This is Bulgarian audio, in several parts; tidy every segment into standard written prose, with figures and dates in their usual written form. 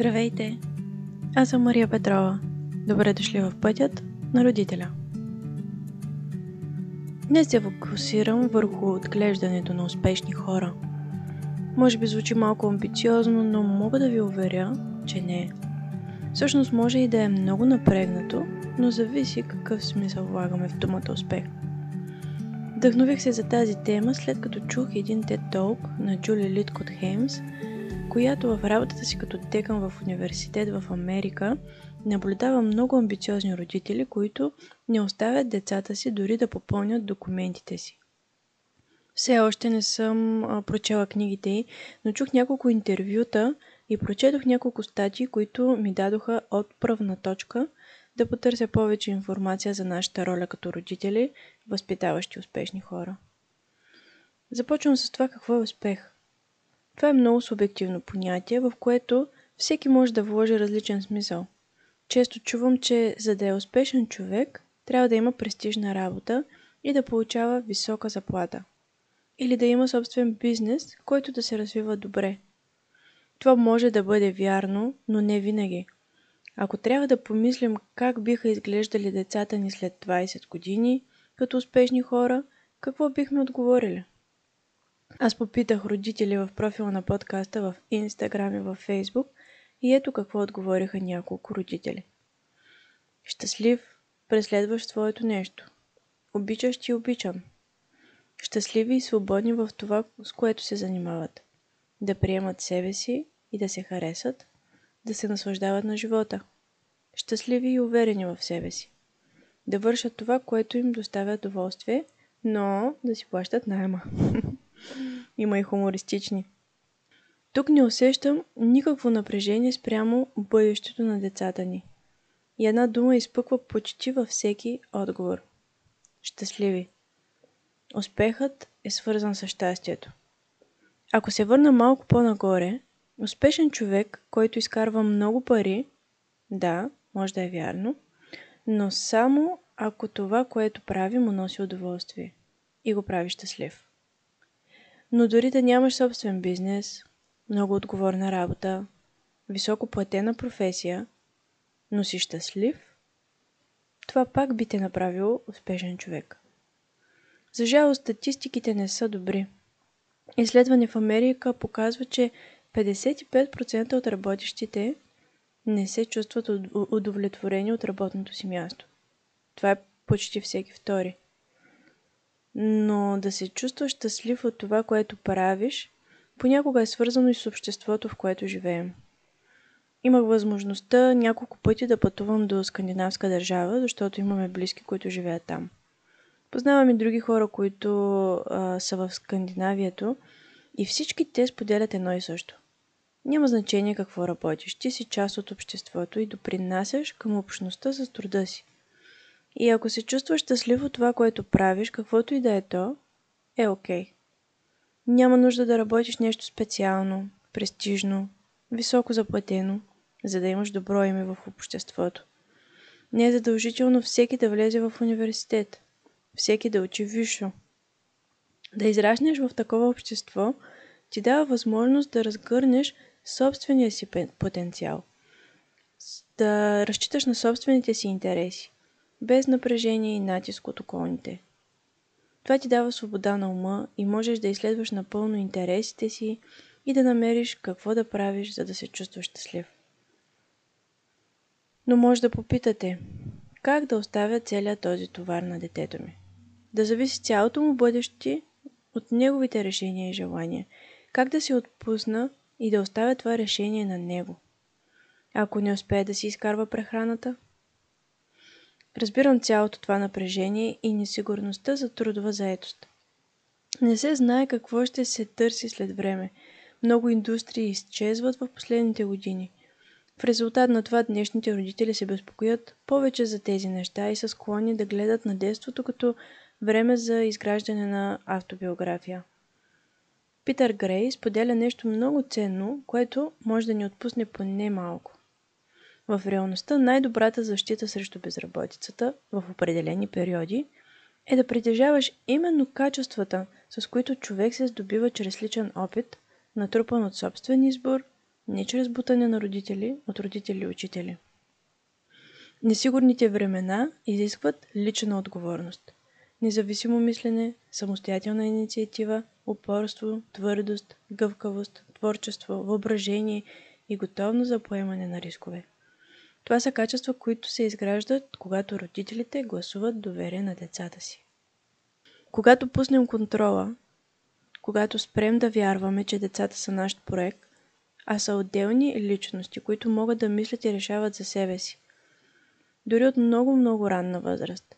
Здравейте! Аз съм Мария Петрова. Добре дошли в Пътят на родителя. Днес се фокусирам върху отглеждането на успешни хора. Може би звучи малко амбициозно, но мога да ви уверя, че не е. Всъщност може и да е много напрегнато, но зависи какъв смисъл влагаме в думата успех. Вдъхнових се за тази тема, след като чух един TED Talk на Джули Литхот-Хеймс, която в работата си като декан в университет в Америка наблюдава много амбициозни родители, които не оставят децата си дори да попълнят документите си. Все още не съм прочела книгите ѝ, но чух няколко интервюта и прочетох няколко статии, които ми дадоха отправна точка да потърся повече информация за нашата роля като родители, възпитаващи успешни хора. Започвам с това какво е успех. Това е много субективно понятие, в което всеки може да вложи различен смисъл. Често чувам, че за да е успешен човек, трябва да има престижна работа и да получава висока заплата. Или да има собствен бизнес, който да се развива добре. Това може да бъде вярно, но не винаги. Ако трябва да помислим как биха изглеждали децата ни след 20 години като успешни хора, какво бихме отговорили? Аз попитах родители в профила на подкаста в Instagram и във Facebook и ето какво отговориха няколко родители. Щастлив, преследващ своето нещо. Обичащ и обичан. Щастливи и свободни в това, с което се занимават. Да приемат себе си и да се харесат. Да се наслаждават на живота. Щастливи и уверени в себе си. Да вършат това, което им доставя удоволствие, но да си плащат наема. Има и хумористични. Тук не усещам никакво напрежение спрямо бъдещето на децата ни. И една дума изпъква почти във всеки отговор. Щастливи. Успехът е свързан с щастието. Ако се върна малко по-нагоре, успешен човек, който изкарва много пари, да, може да е вярно, но само ако това, което прави, му носи удоволствие и го прави щастлив. Но дори да нямаш собствен бизнес, много отговорна работа, високо платена професия, но си щастлив, това пак би те направило успешен човек. За жалост, статистиките не са добри. Изследване в Америка показва, че 55% от работещите не се чувстват удовлетворени от работното си място. Това е почти всеки втори. Но да се чувстваш щастлив от това, което правиш, понякога е свързано и с обществото, в което живеем. Имах възможността няколко пъти да пътувам до скандинавска държава, защото имаме близки, които живеят там. Познавам и други хора, които са в Скандинавието и всички те споделят едно и също. Няма значение какво работиш, ти си част от обществото и допринасяш към общността с труда си. И ако се чувстваш щастлив от това, което правиш, каквото и да е то, е окей. Няма нужда да работиш нещо специално, престижно, високо заплатено, за да имаш добро име в обществото. Не е задължително всеки да влезе в университет, всеки да учи висше. Да израснеш в такова общество ти дава възможност да разгърнеш собствения си потенциал, да разчиташ на собствените си интереси, без напрежение и натиск от околните. Това ти дава свобода на ума и можеш да изследваш напълно интересите си и да намериш какво да правиш, за да се чувстваш щастлив. Но може да попитате, как да оставя целият този товар на детето ми? Да зависи цялото му бъдеще от неговите решения и желания. Как да се отпусна и да оставя това решение на него? Ако не успее да си изкарва прехраната? Разбирам цялото това напрежение и несигурността за трудова заетост. Не се знае какво ще се търси след време. Много индустрии изчезват в последните години. В резултат на това днешните родители се безпокоят повече за тези неща и са склонни да гледат на детството като време за изграждане на автобиография. Петър Грей споделя нещо много ценно, което може да ни отпусне поне малко. В реалността най-добрата защита срещу безработицата в определени периоди е да притежаваш именно качествата, с които човек се здобива чрез личен опит, натрупан от собствен избор, не чрез бутане на родители, от родители и учители. Несигурните времена изискват лична отговорност. Независимо мислене, самостоятелна инициатива, упорство, твърдост, гъвкавост, творчество, въображение и готовност за поемане на рискове. Това са качества, които се изграждат, когато родителите гласуват доверие на децата си. Когато пуснем контрола, когато спрем да вярваме, че децата са наш проект, а са отделни личности, които могат да мислят и решават за себе си, дори от много ранна възраст.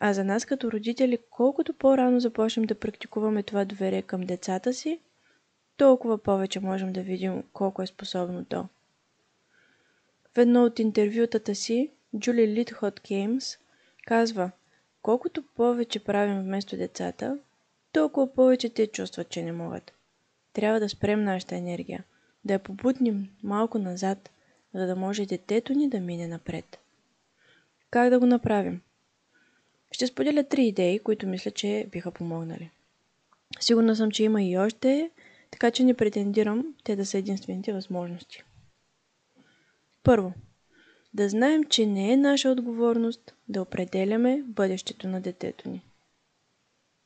А за нас като родители, колкото по-рано започнем да практикуваме това доверие към децата си, толкова повече можем да видим колко е способно то. В едно от интервютата си, Джули Литхот-Хеймс казва: колкото повече правим вместо децата, толкова повече те чувстват, че не могат. Трябва да спрем нашата енергия, да я побутнем малко назад, за да може детето ни да мине напред. Как да го направим? Ще споделя 3 идеи, които мисля, че биха помогнали. Сигурна съм, че има и още, така че не претендирам те да са единствените възможности. Първо, да знаем, че не е наша отговорност да определяме бъдещето на детето ни.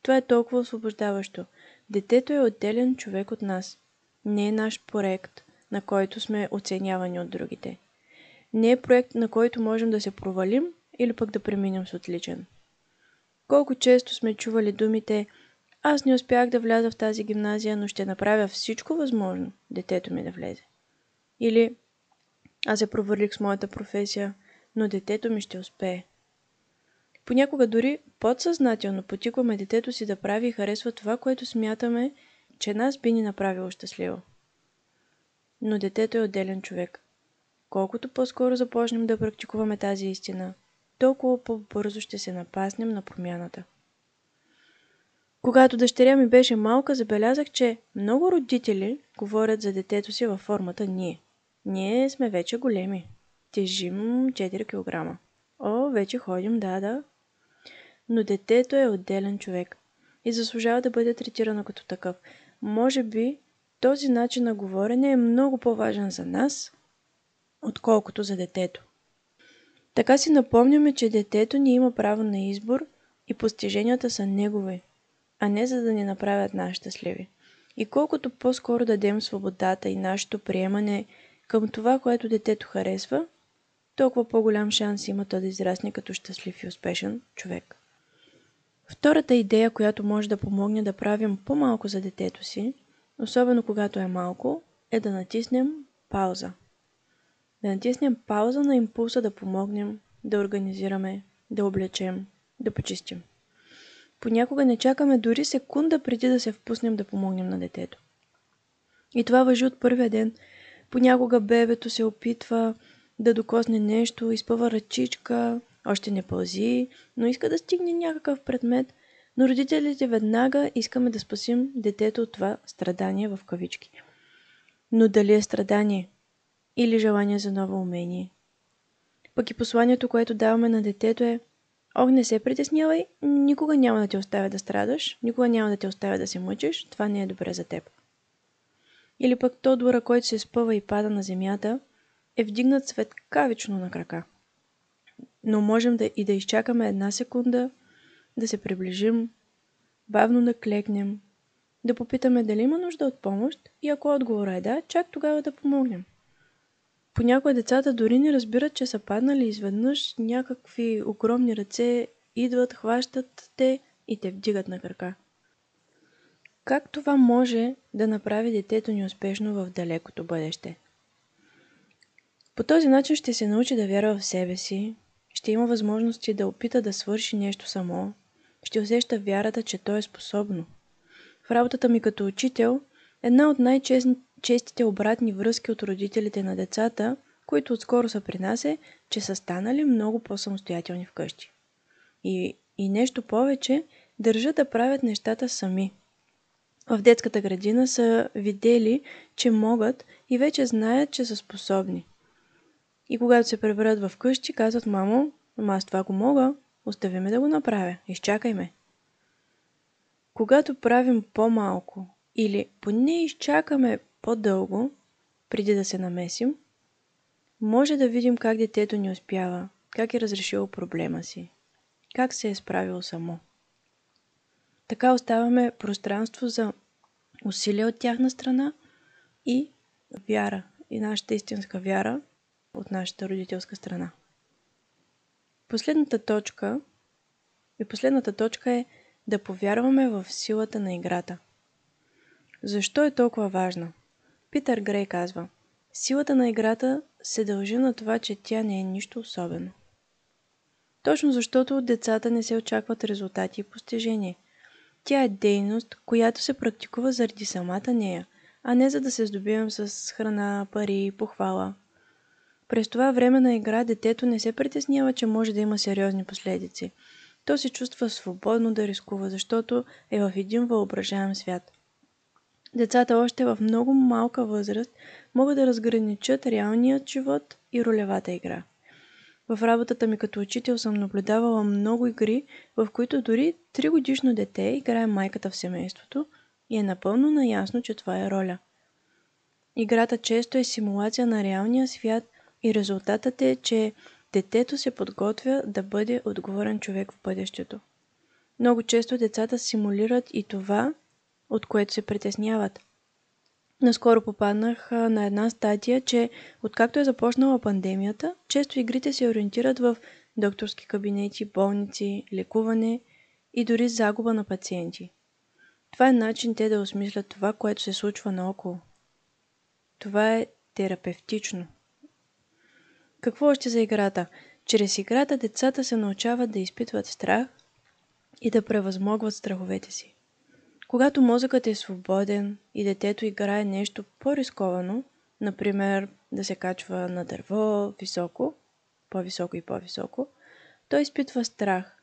Това е толкова освобождаващо. Детето е отделен човек от нас. Не е наш проект, на който сме оценявани от другите. Не е проект, на който можем да се провалим или пък да преминем с отличен. Колко често сме чували думите: аз не успях да вляза в тази гимназия, но ще направя всичко възможно детето ми да влезе. Или: аз се провърлих с моята професия, но детето ми ще успее. Понякога дори подсъзнателно потикваме детето си да прави и харесва това, което смятаме, че нас би ни направило щастливо. Но детето е отделен човек. Колкото по-скоро започнем да практикуваме тази истина, толкова по-бързо ще се напаснем на промяната. Когато дъщеря ми беше малка, забелязах, че много родители говорят за детето си във формата «ние». Ние сме вече големи. Тежим 4 кг. О, вече ходим, да. Но детето е отделен човек и заслужава да бъде третирано като такъв. Може би този начин на говорене е много по-важен за нас, отколкото за детето. Така си напомняме, че детето ни има право на избор и постиженията са негови, а не за да ни направят нас щастливи. И колкото по-скоро дадем свободата и нашето приемане към това, което детето харесва, толкова по-голям шанс има той да израсне като щастлив и успешен човек. Втората идея, която може да помогне да правим по-малко за детето си, особено когато е малко, е да натиснем пауза. Да натиснем пауза на импулса да помогнем, да организираме, да облечем, да почистим. Понякога не чакаме дори секунда преди да се впуснем да помогнем на детето. И това важи от първия ден. Понякога бебето се опитва да докосне нещо, изпъва ръчичка, още не пълзи, но иска да стигне някакъв предмет, но родителите веднага искаме да спасим детето от това страдание в кавички. Но дали е страдание или желание за ново умение? Пък и посланието, което даваме на детето е: ох, не се притеснявай, никога няма да те оставя да страдаш, никога няма да те оставя да се мъчиш, това не е добре за теб. Или пък Тодора, който се спъва и пада на земята, е вдигнат светкавично на крака. Но можем да изчакаме една секунда, да се приближим, бавно да клекнем, да попитаме дали има нужда от помощ и ако отговора е да, чак тогава да помогнем. Понякога децата дори не разбират, че са паднали изведнъж, някакви огромни ръце идват, хващат те и те вдигат на крака. Как това може да направи детето ни успешно в далекото бъдеще? По този начин ще се научи да вярва в себе си, ще има възможности да опита да свърши нещо само, ще усеща вярата, че то е способно. В работата ми като учител, една от най-честите обратни връзки от родителите на децата, които отскоро са при нас, е, че са станали много по-самостоятелни вкъщи. И нещо повече, държат да правят нещата сами. В детската градина са видели, че могат и вече знаят, че са способни. И когато се приберат в къщи, казват: мамо, аз това го мога, остави ме да го направя, изчакай ме. Когато правим по-малко или поне изчакаме по-дълго, преди да се намесим, може да видим как детето ни успява, как е разрешило проблема си, как се е справило само. Така оставаме пространство за усилие от тяхна страна и вяра, и нашата истинска вяра от нашата родителска страна. Последната точка е да повярваме в силата на играта. Защо е толкова важна? Петър Грей казва: силата на играта се дължи на това, че тя не е нищо особено. Точно защото от децата не се очакват резултати и постижения. Тя е дейност, която се практикува заради самата нея, а не за да се здобием с храна, пари, похвала. През това време на игра детето не се притеснява, че може да има сериозни последици. То се чувства свободно да рискува, защото е в един въображаем свят. Децата още в много малка възраст могат да разграничат реалният живот и ролевата игра. В работата ми като учител съм наблюдавала много игри, в които дори 3-годишно дете играе майката в семейството и е напълно наясно, че това е роля. Играта често е симулация на реалния свят и резултатът е, че детето се подготвя да бъде отговорен човек в бъдещето. Много често децата симулират и това, от което се притесняват. Наскоро попаднах на една статия, че откакто е започнала пандемията, често игрите се ориентират в докторски кабинети, болници, лекуване и дори загуба на пациенти. Това е начин те да осмислят това, което се случва наоколо. Това е терапевтично. Какво още за играта? Чрез играта децата се научават да изпитват страх и да превъзмогват страховете си. Когато мозъкът е свободен и детето играе нещо по-рисковано, например да се качва на дърво високо, по-високо и по-високо, той изпитва страх,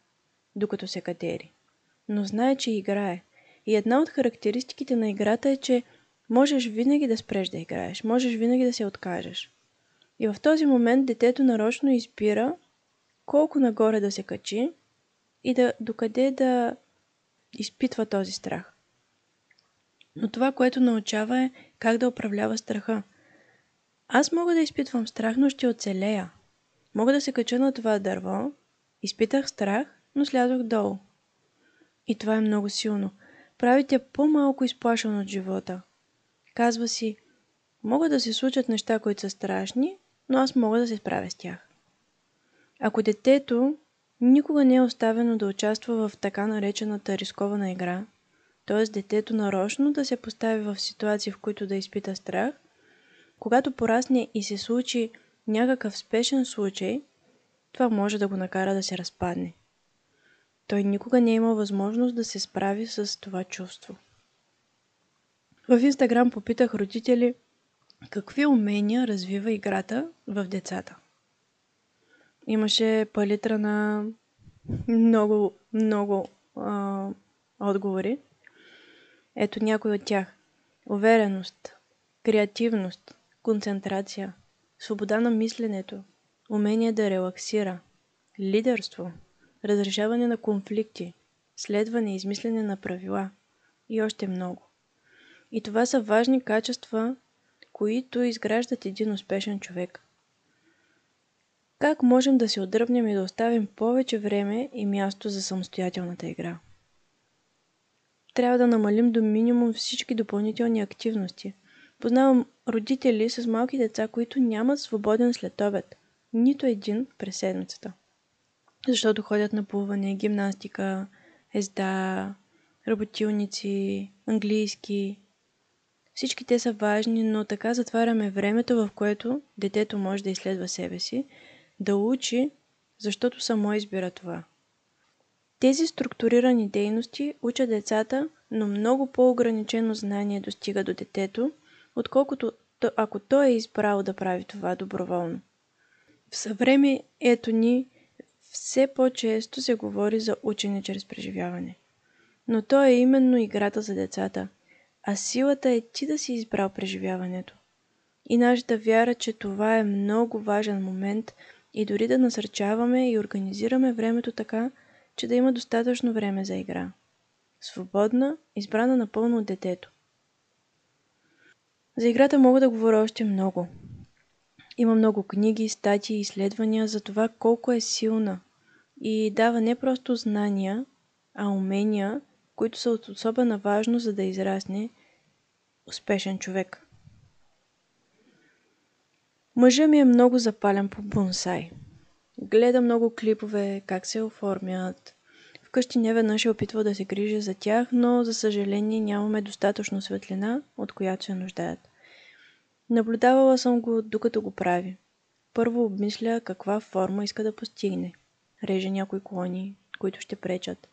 докато се катери. Но знае, че играе. И една от характеристиките на играта е, че можеш винаги да спреш да играеш, можеш винаги да се откажеш. И в този момент детето нарочно избира колко нагоре да се качи и докъде да изпитва този страх. Но това, което научава, е как да управлява страха. Аз мога да изпитвам страх, но ще оцелея. Мога да се кача на това дърво, изпитах страх, но слязох долу. И това е много силно. Прави те по-малко изплашен от живота. Казва си: могат да се случат неща, които са страшни, но аз мога да се справя с тях. Ако детето никога не е оставено да участва в така наречената рискована игра, т.е. детето нарочно да се постави в ситуации, в които да изпита страх, когато порасне и се случи някакъв спешен случай, това може да го накара да се разпадне. Той никога не е имал възможност да се справи с това чувство. В Инстаграм попитах родители какви умения развива играта в децата. Имаше палитра на много отговори. Ето някои от тях: увереност, креативност, концентрация, свобода на мисленето, умение да релаксира, лидерство, разрешаване на конфликти, следване и измислене на правила и още много. И това са важни качества, които изграждат един успешен човек. Как можем да се отдръпнем и да оставим повече време и място за самостоятелната игра? Трябва да намалим до минимум всички допълнителни активности. Познавам родители с малки деца, които нямат свободен следобед. Нито един през седмицата. Защото ходят на плуване, гимнастика, езда, работилници, английски. Всички те са важни, но така затваряме времето, в което детето може да изследва себе си, да учи, защото само избира това. Тези структурирани дейности учат децата, но много по-ограничено знание достига до детето, отколкото ако той е избрал да прави това доброволно. В съвремието ни все по-често се говори за учене чрез преживяване. Но то е именно играта за децата, а силата е ти да си избрал преживяването. И нашата вяра, че това е много важен момент, и дори да насърчаваме и организираме времето така, че да има достатъчно време за игра. Свободна, избрана напълно от детето. За играта мога да говоря още много. Има много книги, статии, изследвания за това колко е силна и дава не просто знания, а умения, които са от особена важност, за да израсне успешен човек. Мъжът ми е много запален по бонсай. Гледа много клипове, как се оформят. Вкъщи неведнъж е опитвал да се грижи за тях, но за съжаление нямаме достатъчно светлина, от която се нуждаят. Наблюдавала съм го, докато го прави. Първо обмисля каква форма иска да постигне. Реже някои клони, които ще пречат.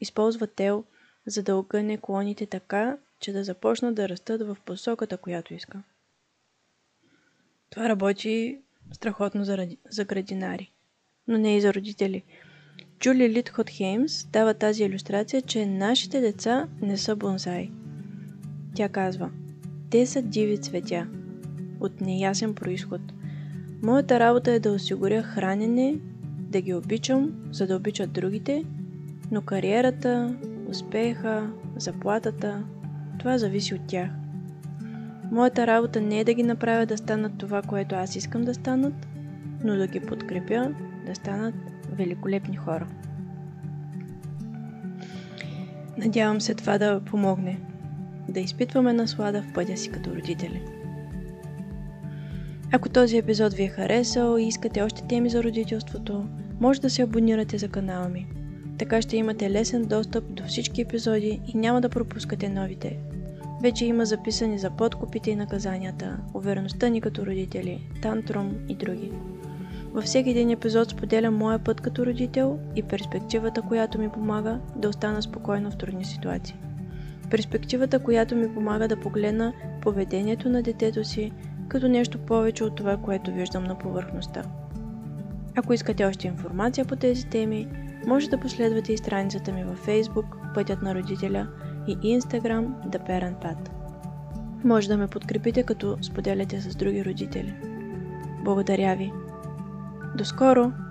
Използва тел, за да огъне клоните така, че да започнат да растат в посоката, която иска. Това работи страхотно за градинари, но не и за родители. Джули Литхот-Хеймс дава тази илюстрация, че нашите деца не са бонсай. Тя казва: те са диви цветя, от неясен произход. Моята работа е да осигуря хранене, да ги обичам, за да обичат другите, но кариерата, успеха, заплатата, това зависи от тях. Моята работа не е да ги направя да станат това, което аз искам да станат, но да ги подкрепя да станат великолепни хора. Надявам се това да помогне. Да изпитваме наслада в пътя си като родители. Ако този епизод ви е харесал и искате още теми за родителството, може да се абонирате за канала ми. Така ще имате лесен достъп до всички епизоди и няма да пропускате новите. Вече има записани за подкупите и наказанията, увереността ни като родители, тантрум и други. Във всеки един епизод споделям моя път като родител и перспективата, която ми помага да остана спокойна в трудни ситуации. Перспективата, която ми помага да погледна поведението на детето си като нещо повече от това, което виждам на повърхността. Ако искате още информация по тези теми, може да последвате и страницата ми във Facebook, Пътят на родителя, и Instagram, theparentpath. Може да ме подкрепите, като споделяте с други родители. Благодаря ви! До скоро!